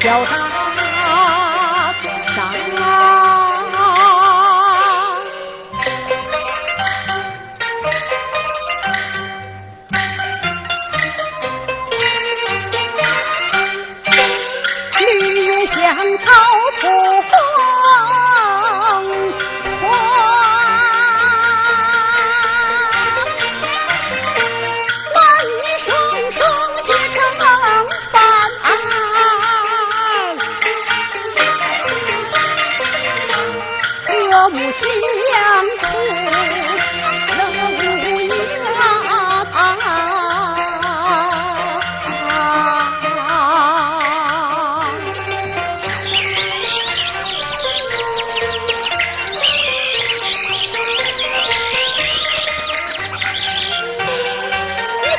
叫他上啊！绿香草吐风花，万语声声皆成梦般安。我母亲娘子。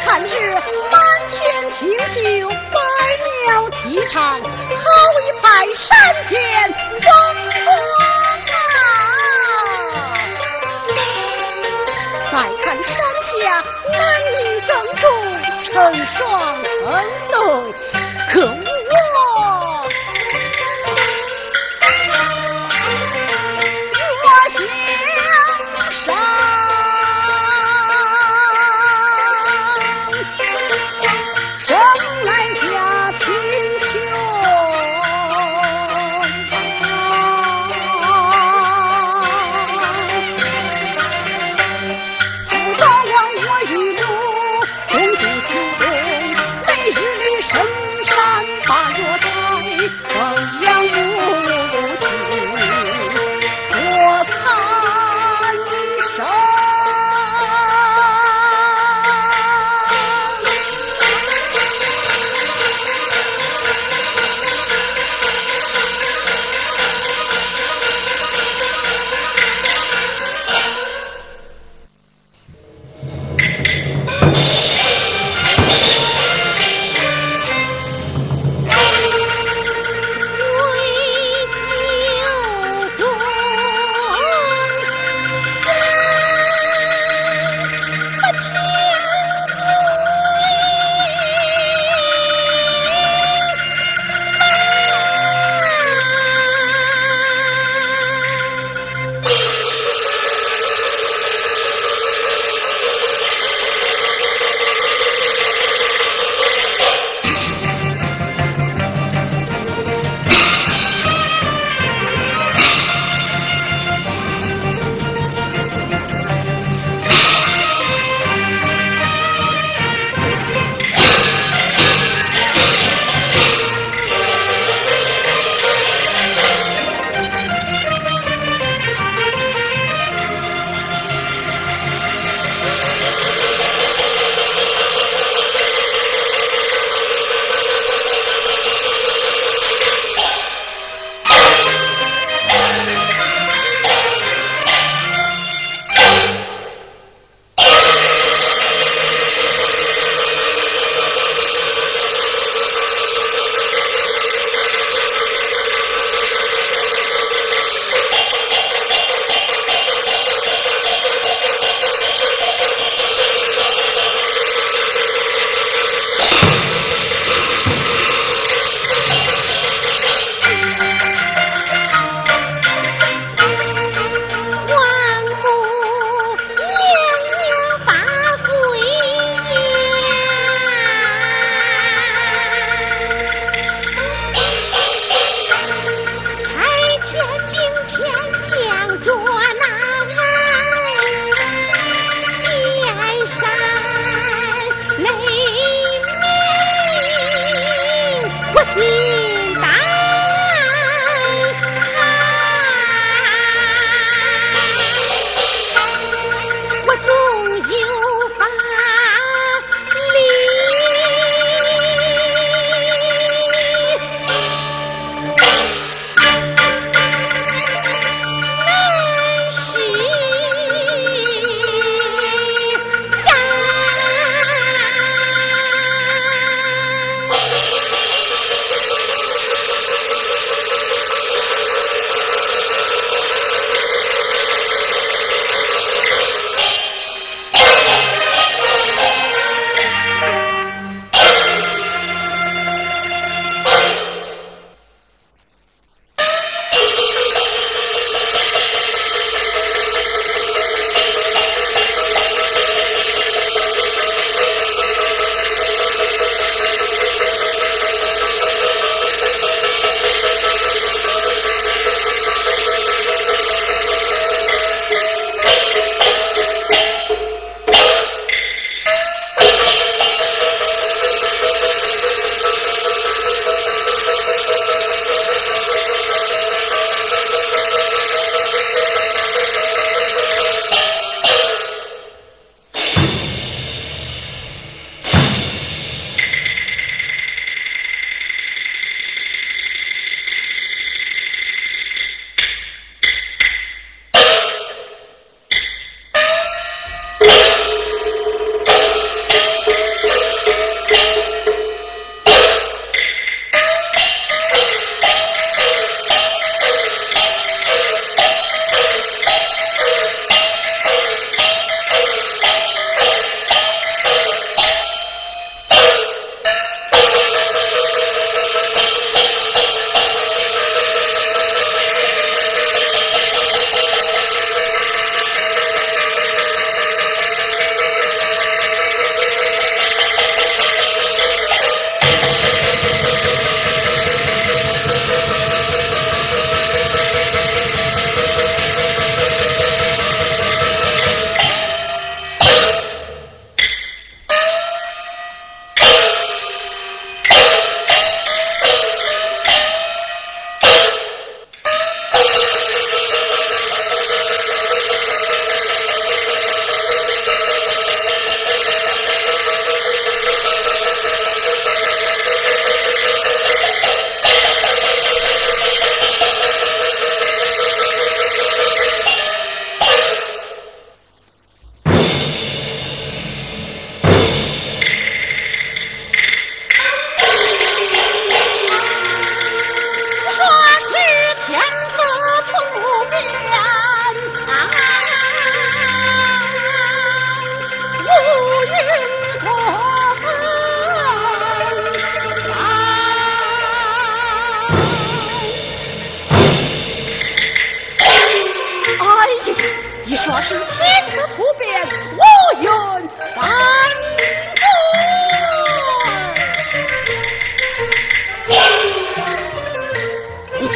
山间风花散，再看山下男女耕种成双成对，可我想上生来家贫穷。身上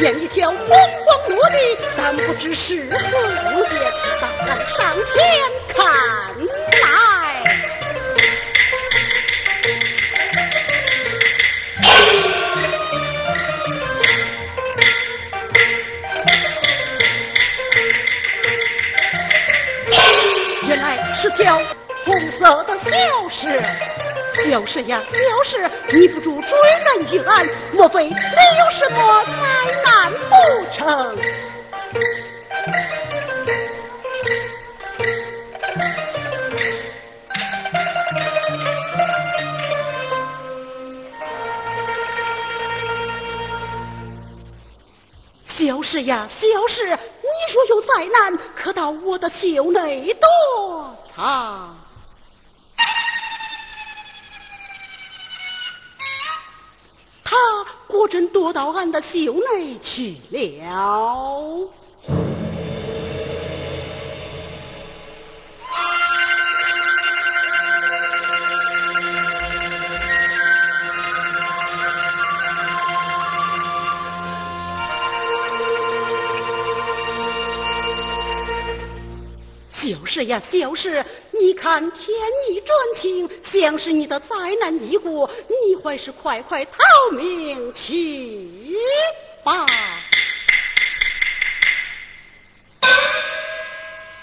见一条浑浑噩的，但不知是何物也，当然上前看来。原来是条红色的小蛇。就是呀，就是你不住追难遇难，莫非你有什么灾难不成？就是呀，就是你若有灾难，可到我的袖内躲藏。果真躲到俺的袖内去了。就是呀，就是你看天意真情，像是你的灾难已过，你还是快快逃命去吧。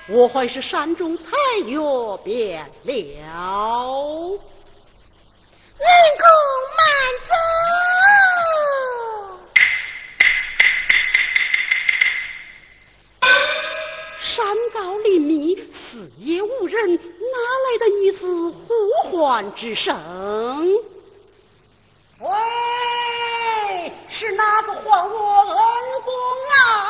我还是山中采药变了。恩公慢走。山高林密，四野无人，哪来的一丝呼唤之声？喂，是哪个唤我恩公啊？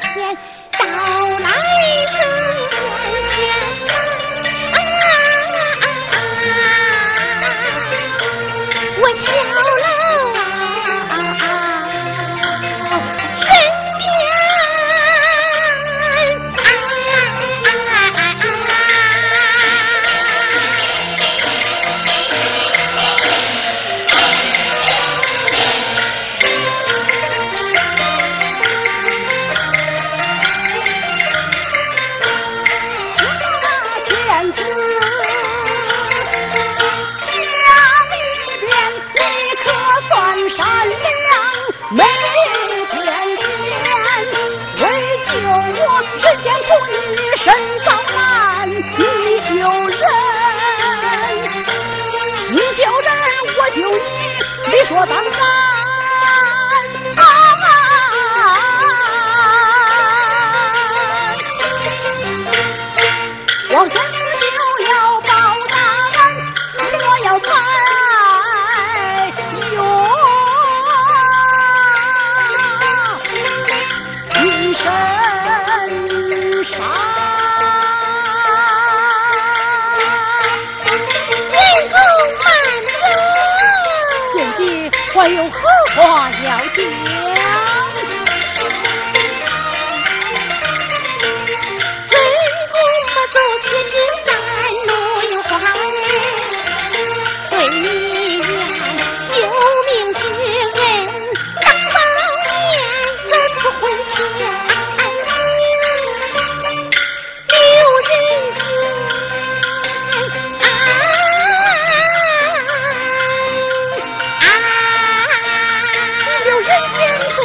前到来生面前我笑了身边天子我当官我有何话要讲？真公嘛做事情难落怀，对你救命之恩当当面子不会嫌弃，丢人情人间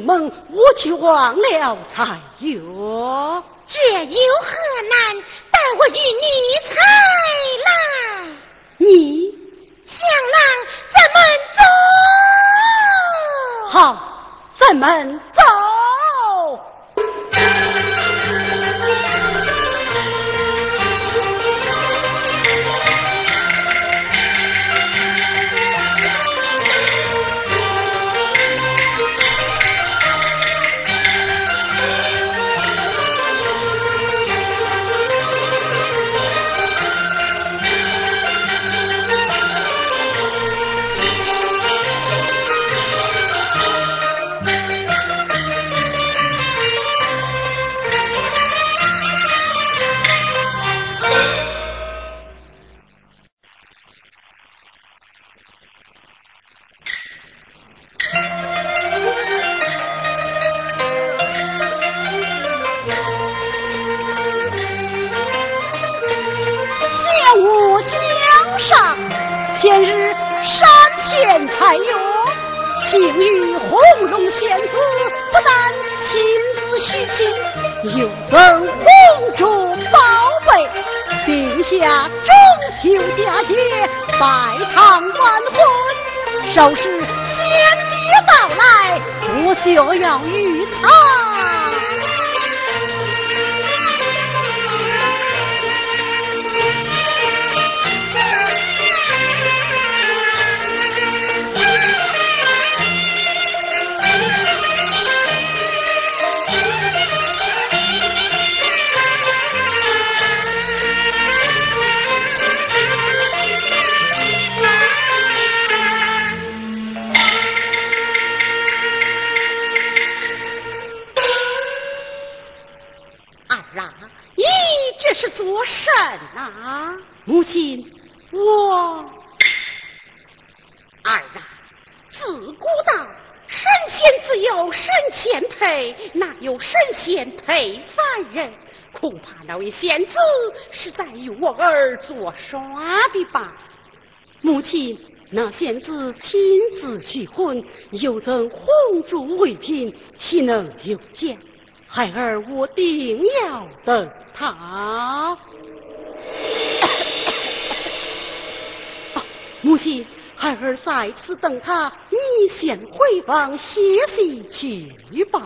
你们我去忘了才有。这有何难？待我与你才来。你想郎，咱们走。好，咱们走。贤子是在与我儿做耍的吧？母亲，那贤子亲自许婚，又赠红烛为聘，岂能有假？孩儿我定要等他。母亲，孩儿在此等他，你先回房歇息去吧。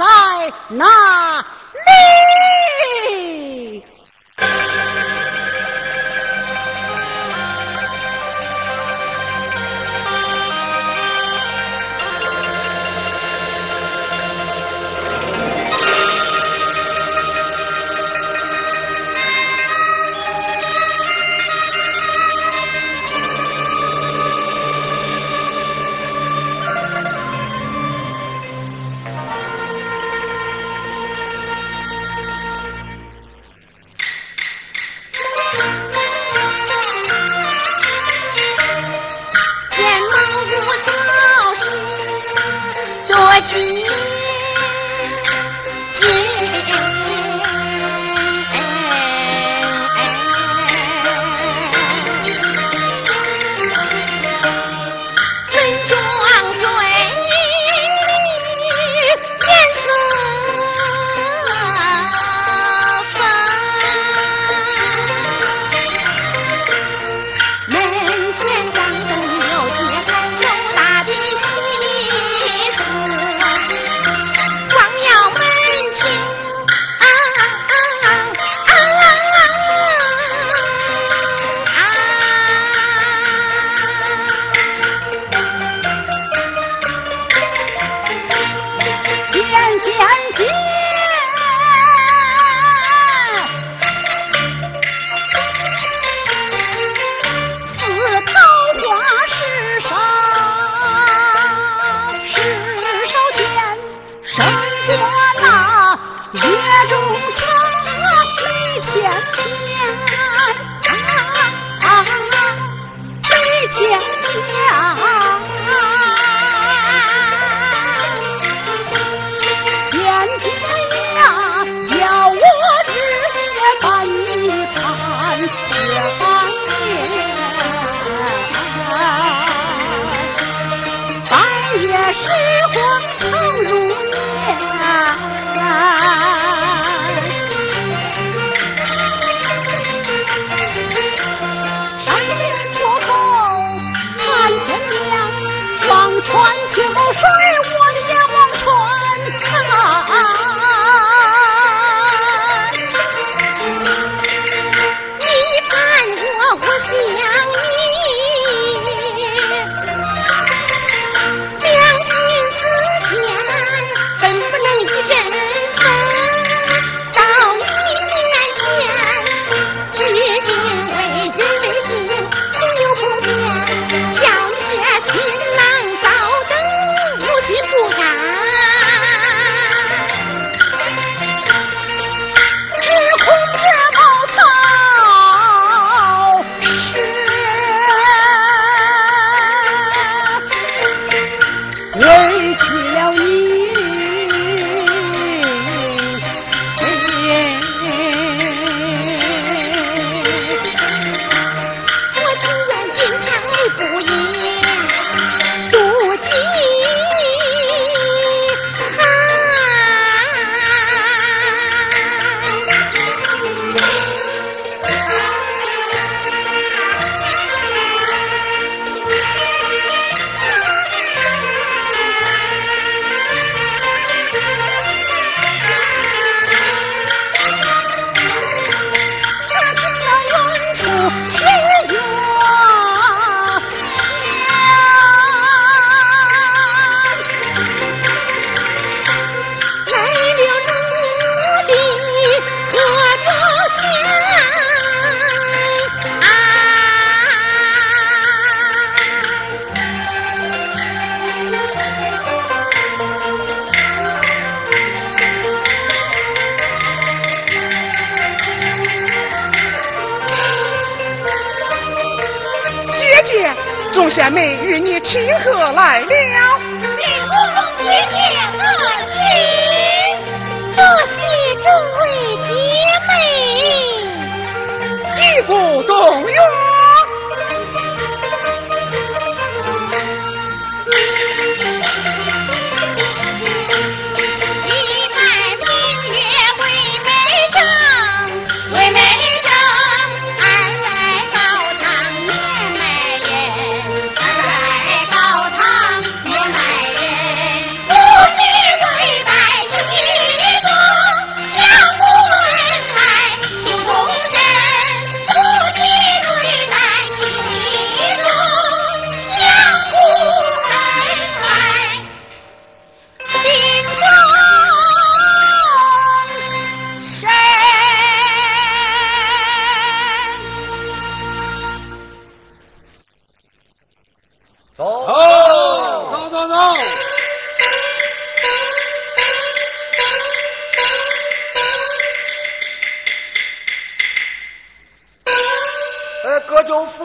在哪里？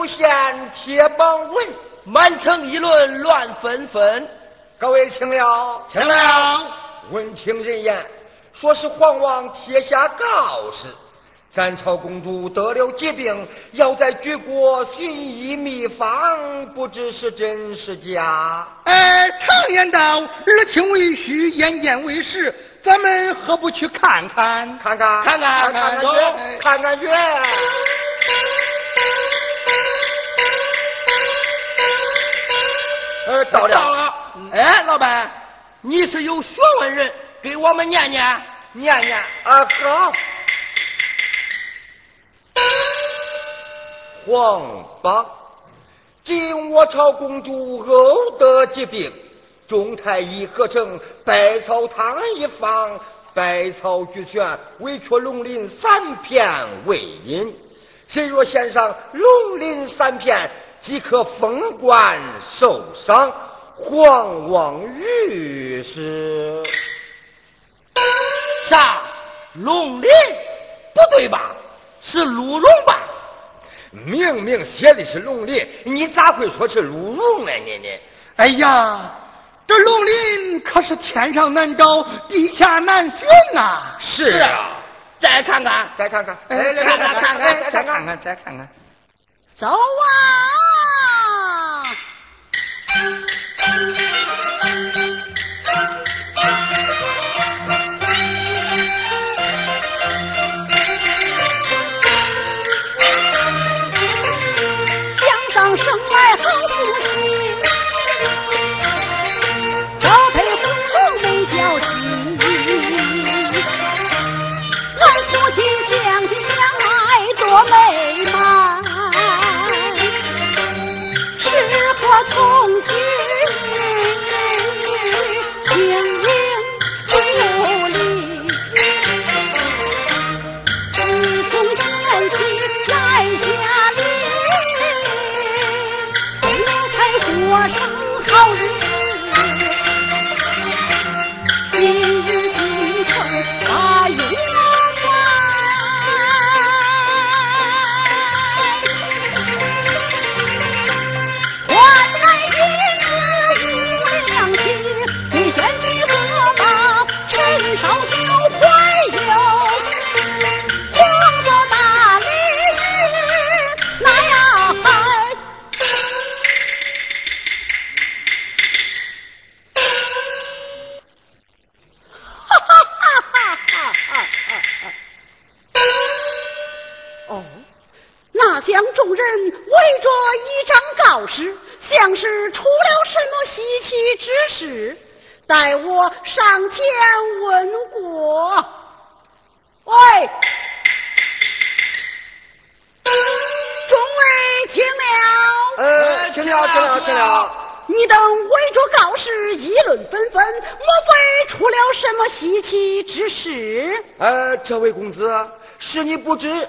现铁棒棍，满城议论乱纷纷。各位听了，听了，闻听人言，说是皇王贴下告示，咱朝公主得了疾病，要在举国寻医觅方，不知是真是假。常言道，耳听为虚，眼见为实。咱们何不去看看？看看，看看，看看，走，看看去。到了，到了。老板，你是有学问人，给我们念念，念念。好。皇榜，今我朝公主偶得疾病。众太医合称百草堂一方，百草俱全，唯缺龙鳞三片为引。谁若献上龙鳞三片，即可封官受赏。皇王御史，啥龙鳞？不对吧？是鹿茸吧？明明写的是龙鳞，你咋会说是鹿茸呢？你，哎呀！这龙鳞可是天上难找，地下难寻呐！是啊，再看看，再看看，看看，看看，再看看，再看看，走啊！想上生来好福气。待我上前问过。喂，众位听了？听了。你等围着告示，议论纷纷，莫非出了什么稀奇之事？这位公子，是你不知，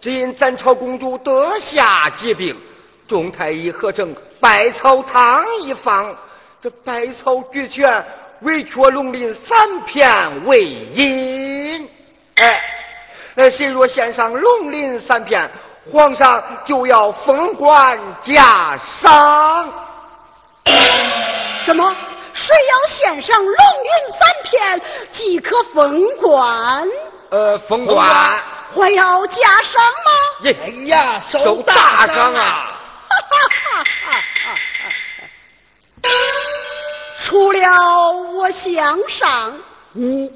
只因咱朝公主得下疾病，众太医合称百草堂一方。这百草俱全，唯缺龙鳞三片为引。谁若献上龙鳞三片，皇上就要封官加赏。什么？谁要献上龙鳞三片，即可封官？封官还要加赏吗？哎呀，受大赏啊！除了我想上你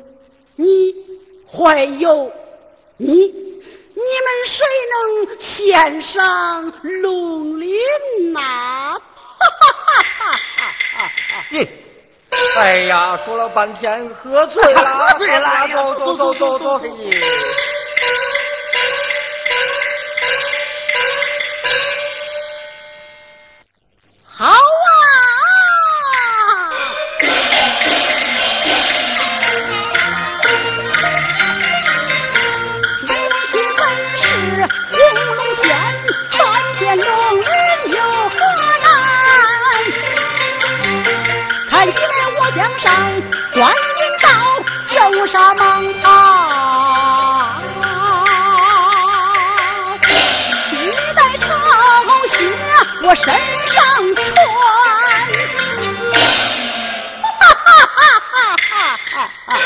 还有你们谁能献上龙鳞呐？哎呀，说了半天喝醉了，走。好。沙莽堂，历代朝夕我身上穿。哈哈哈哈哈哈！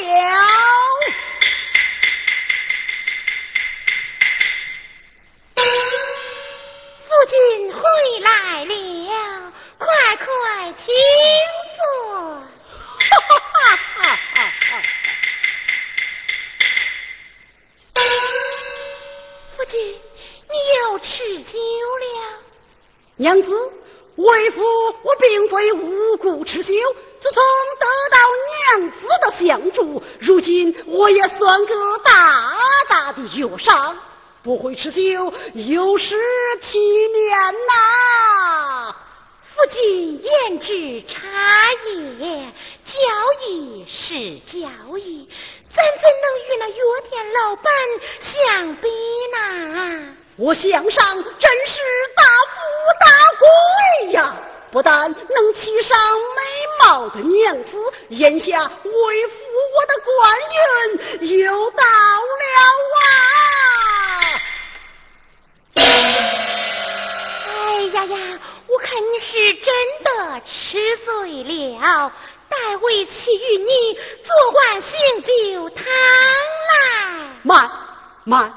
了。夫君回来了，快快请坐。夫君，你又吃酒了？娘子，为夫我并非无故吃酒，自从得到娘子的相助，如今我也算个大大的忧伤，不会吃酒有失体面呐。夫君言之差也，交易是交易，咱怎能与那药店老板相比呢？我向上真是大富大贵呀，不但能骑上美貌的娘子，眼下为夫我的官运又到了啊。哎呀呀，我看你是真的吃醉了，待为妻与你做碗醒酒汤来。慢慢，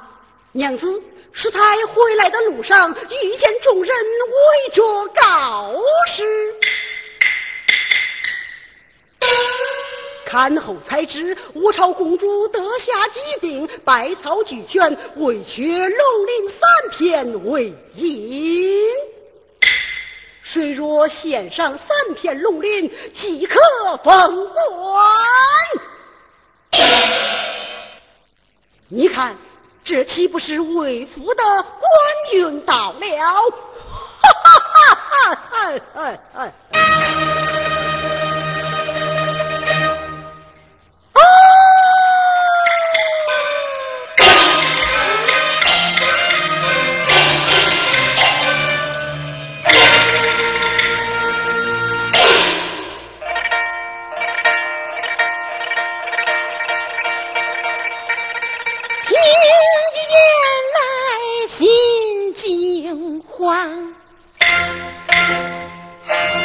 娘子，是在回来的路上遇见众人围着告示，看后才知我朝公主得下疾病，百草俱全，唯缺龙鳞三片为饮。谁若献上三片龙鳞，即可封官。你看，这岂不是为夫的官运到了？哈哈哈哈哈哈！哦，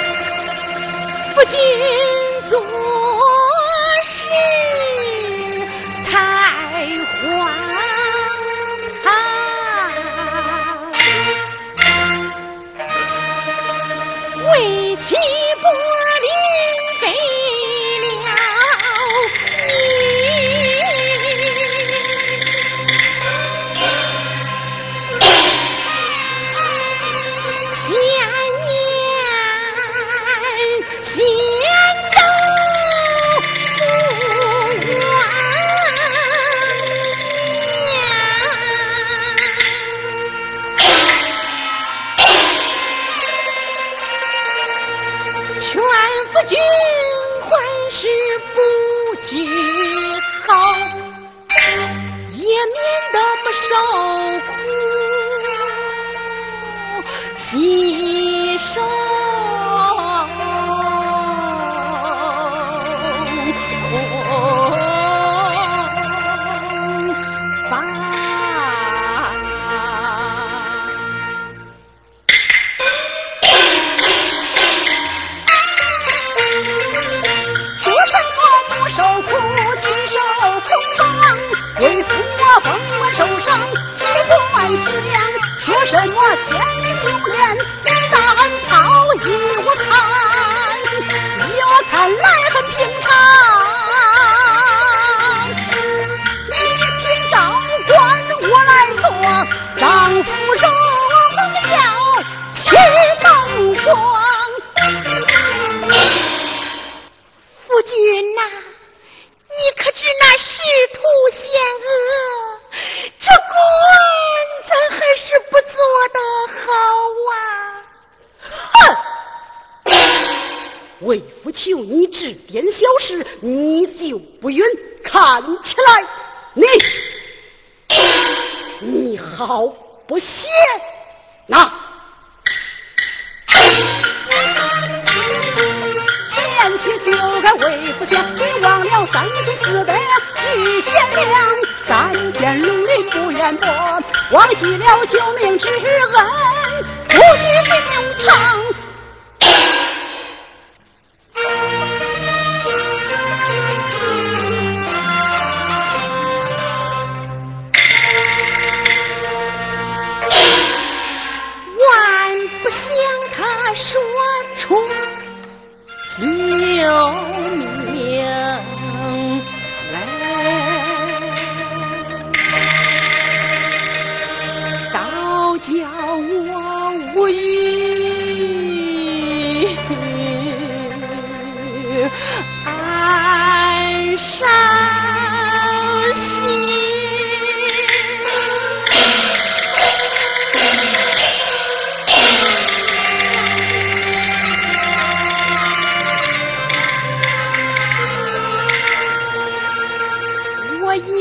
不禁做事太荒唐，为妻不吝给了你。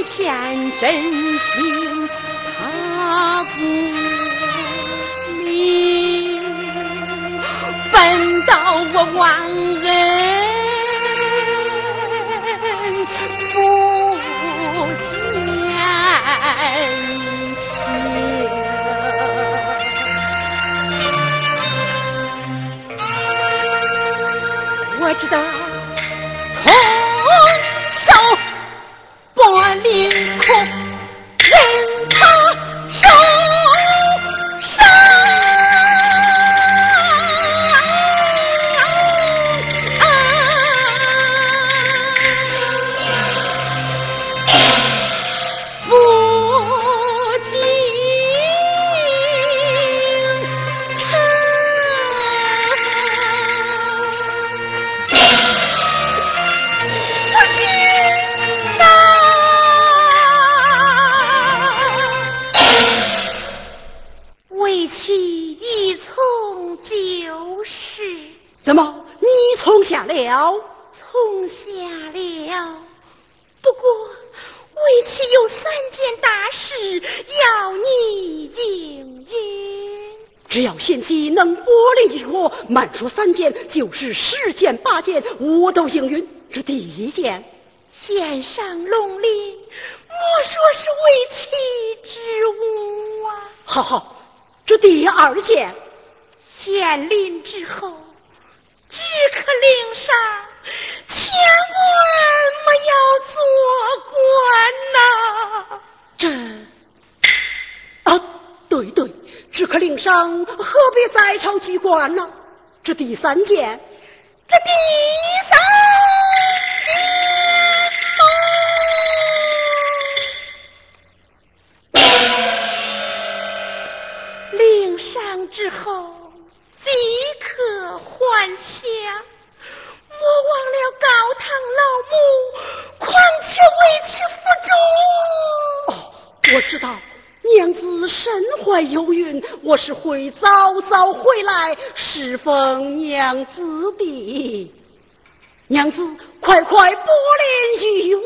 见真情他不明，本道我忘恩负义。我知道空手拨凌空，任他手上不敬臣。怎么你从下了？从下了，不过为其有三件大事要你应允。只要贤妻能拨令于我，满说三件就是10件8件我都应允。这第一件，献上龙鳞，莫说是为妻之物啊。好好。这第二件，献灵之后只可领赏，千万莫要做官呐。这啊，对对，只可领赏，何必在朝居官呢？这第三件，这第三件，领赏之后即可还乡，莫忘了高堂老母，况且为其负重。哦，我知道，娘子身怀有孕，我是会早早回来侍奉娘子的。娘子，快快拨令于我呀！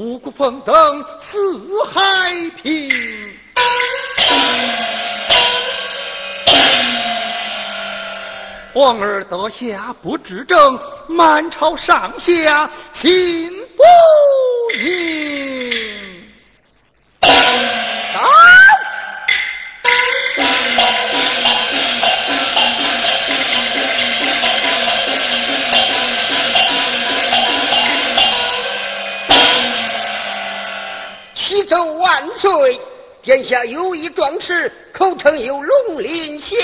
五谷丰登，四海平。望而得下不执政，满朝上下心不宁。眼下有一壮士，口称有龙鳞献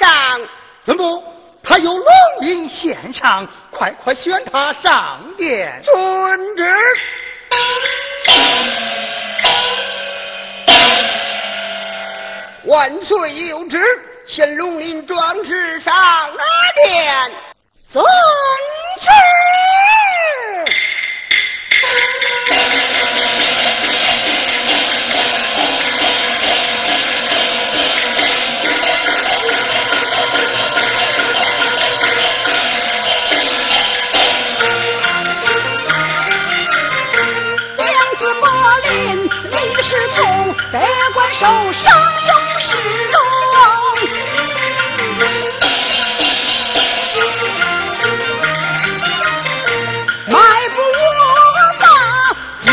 上。怎么他有龙鳞献上？快宣他上殿。遵旨。万岁有旨，限龙鳞壮士上殿。遵旨。手上有石龙，迈步我法金殿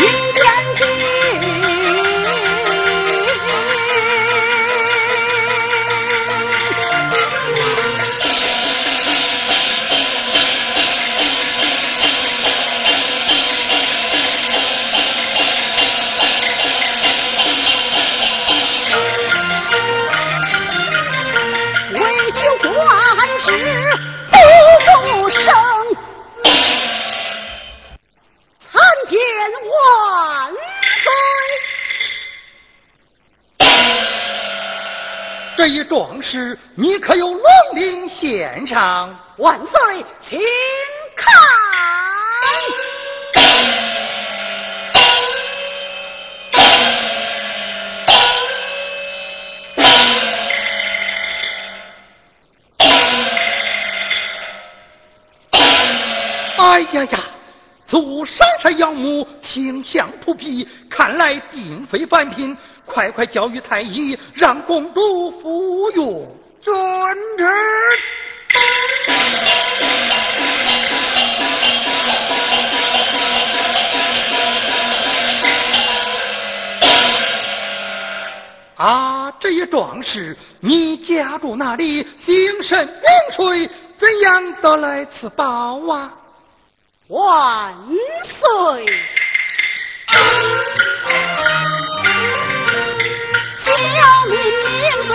壮士，你可有龙鳞献上？万岁，请看。哎呀呀，祖上山养母，倾向扑鼻，看来定非凡品。快教育太医，让公主服用。遵旨。啊，这一壮士，你家住哪里？姓甚名谁？怎样得来此宝啊？万岁！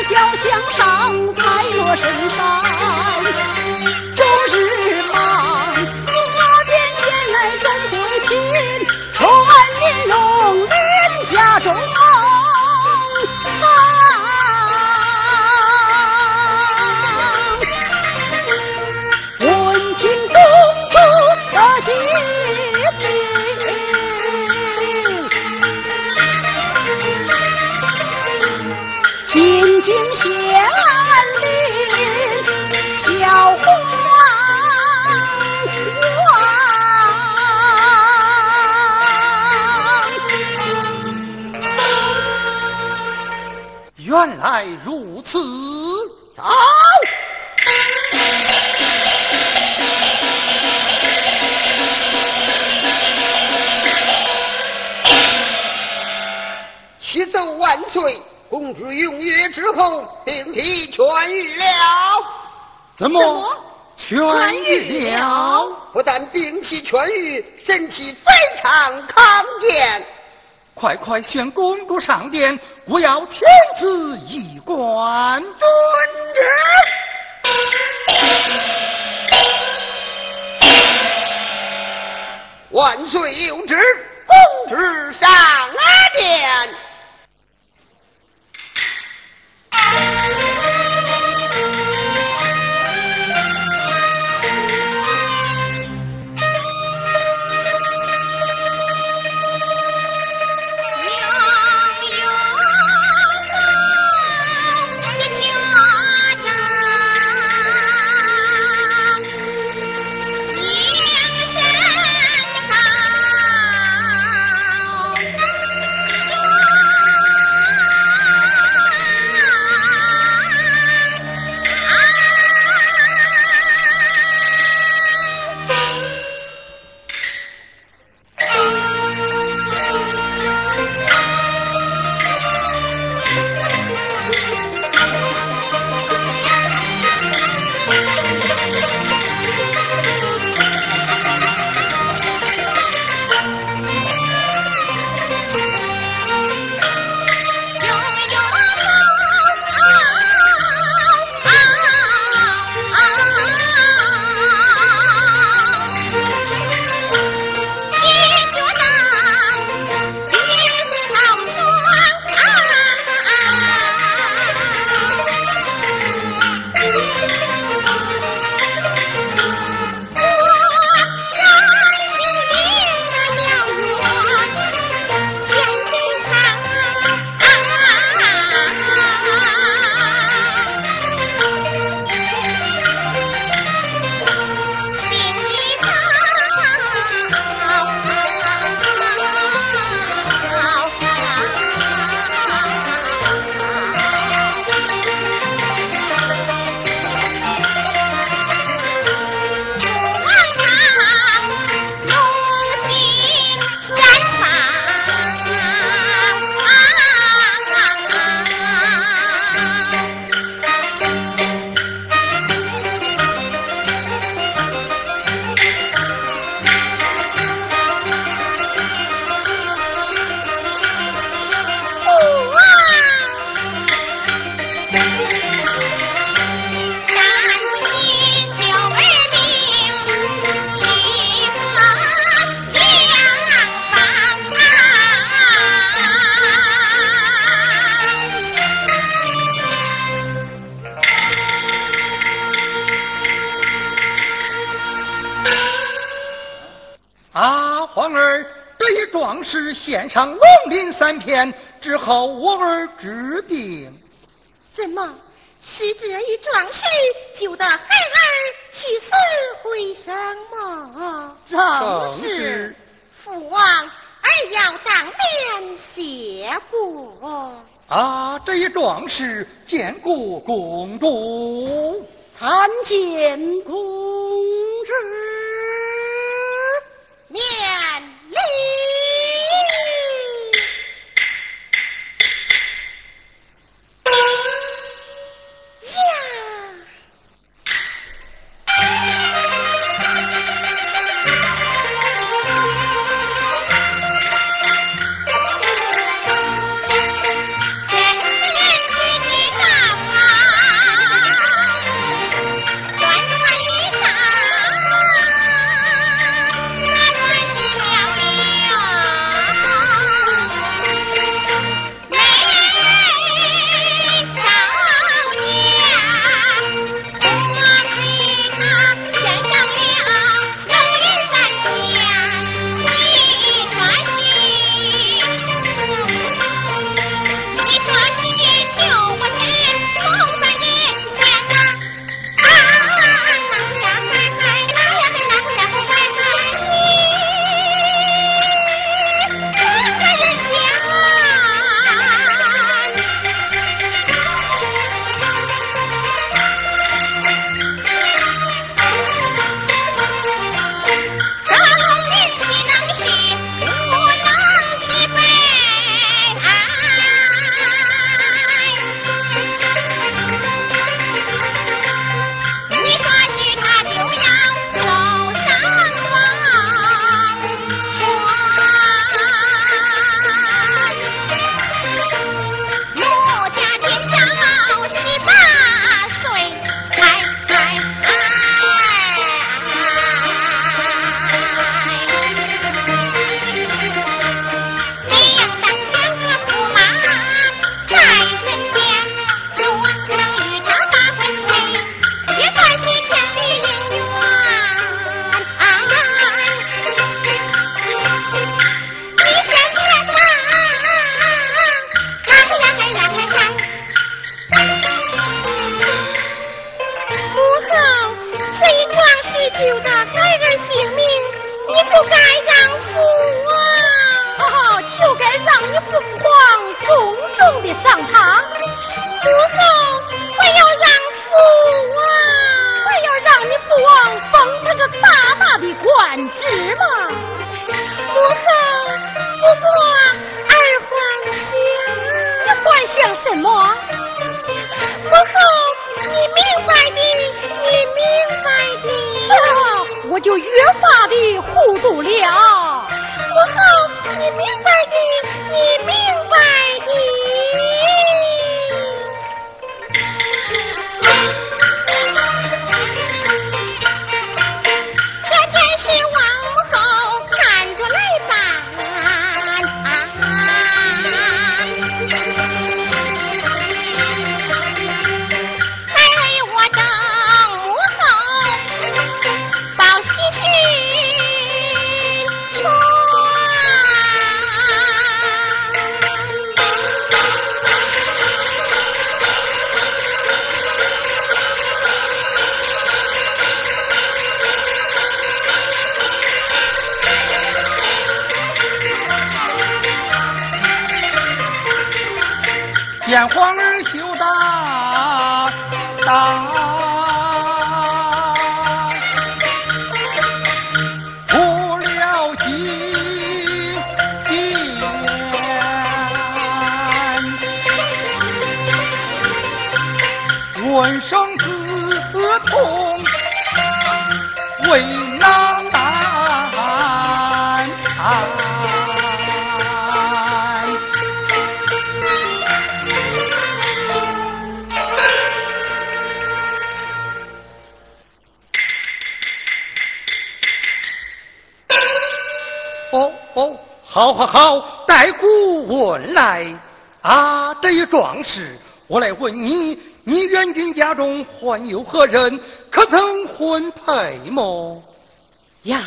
小项上太落神山，终日忙，我见前来终归亲，重安民农林家中忙。闻听公主的喜讯，金仙林小红王，原来如此。走。启奏万岁，公主用约之后，病体痊愈了。怎么痊愈了？不但病体痊愈，身体非常康健。快宣公主上殿，我要天子一观。遵旨。万岁有旨，公主上殿。师献上龙鳞3片，之后我儿治病。怎么？使这一壮士救得孩儿起死回生吗？正是。父王，儿要当面谢过。啊，这一壮士见过公主。参见公主。免礼。好，待古问来啊！这一壮士，我来问你：你元君家中还有何人？可曾婚配么？呀！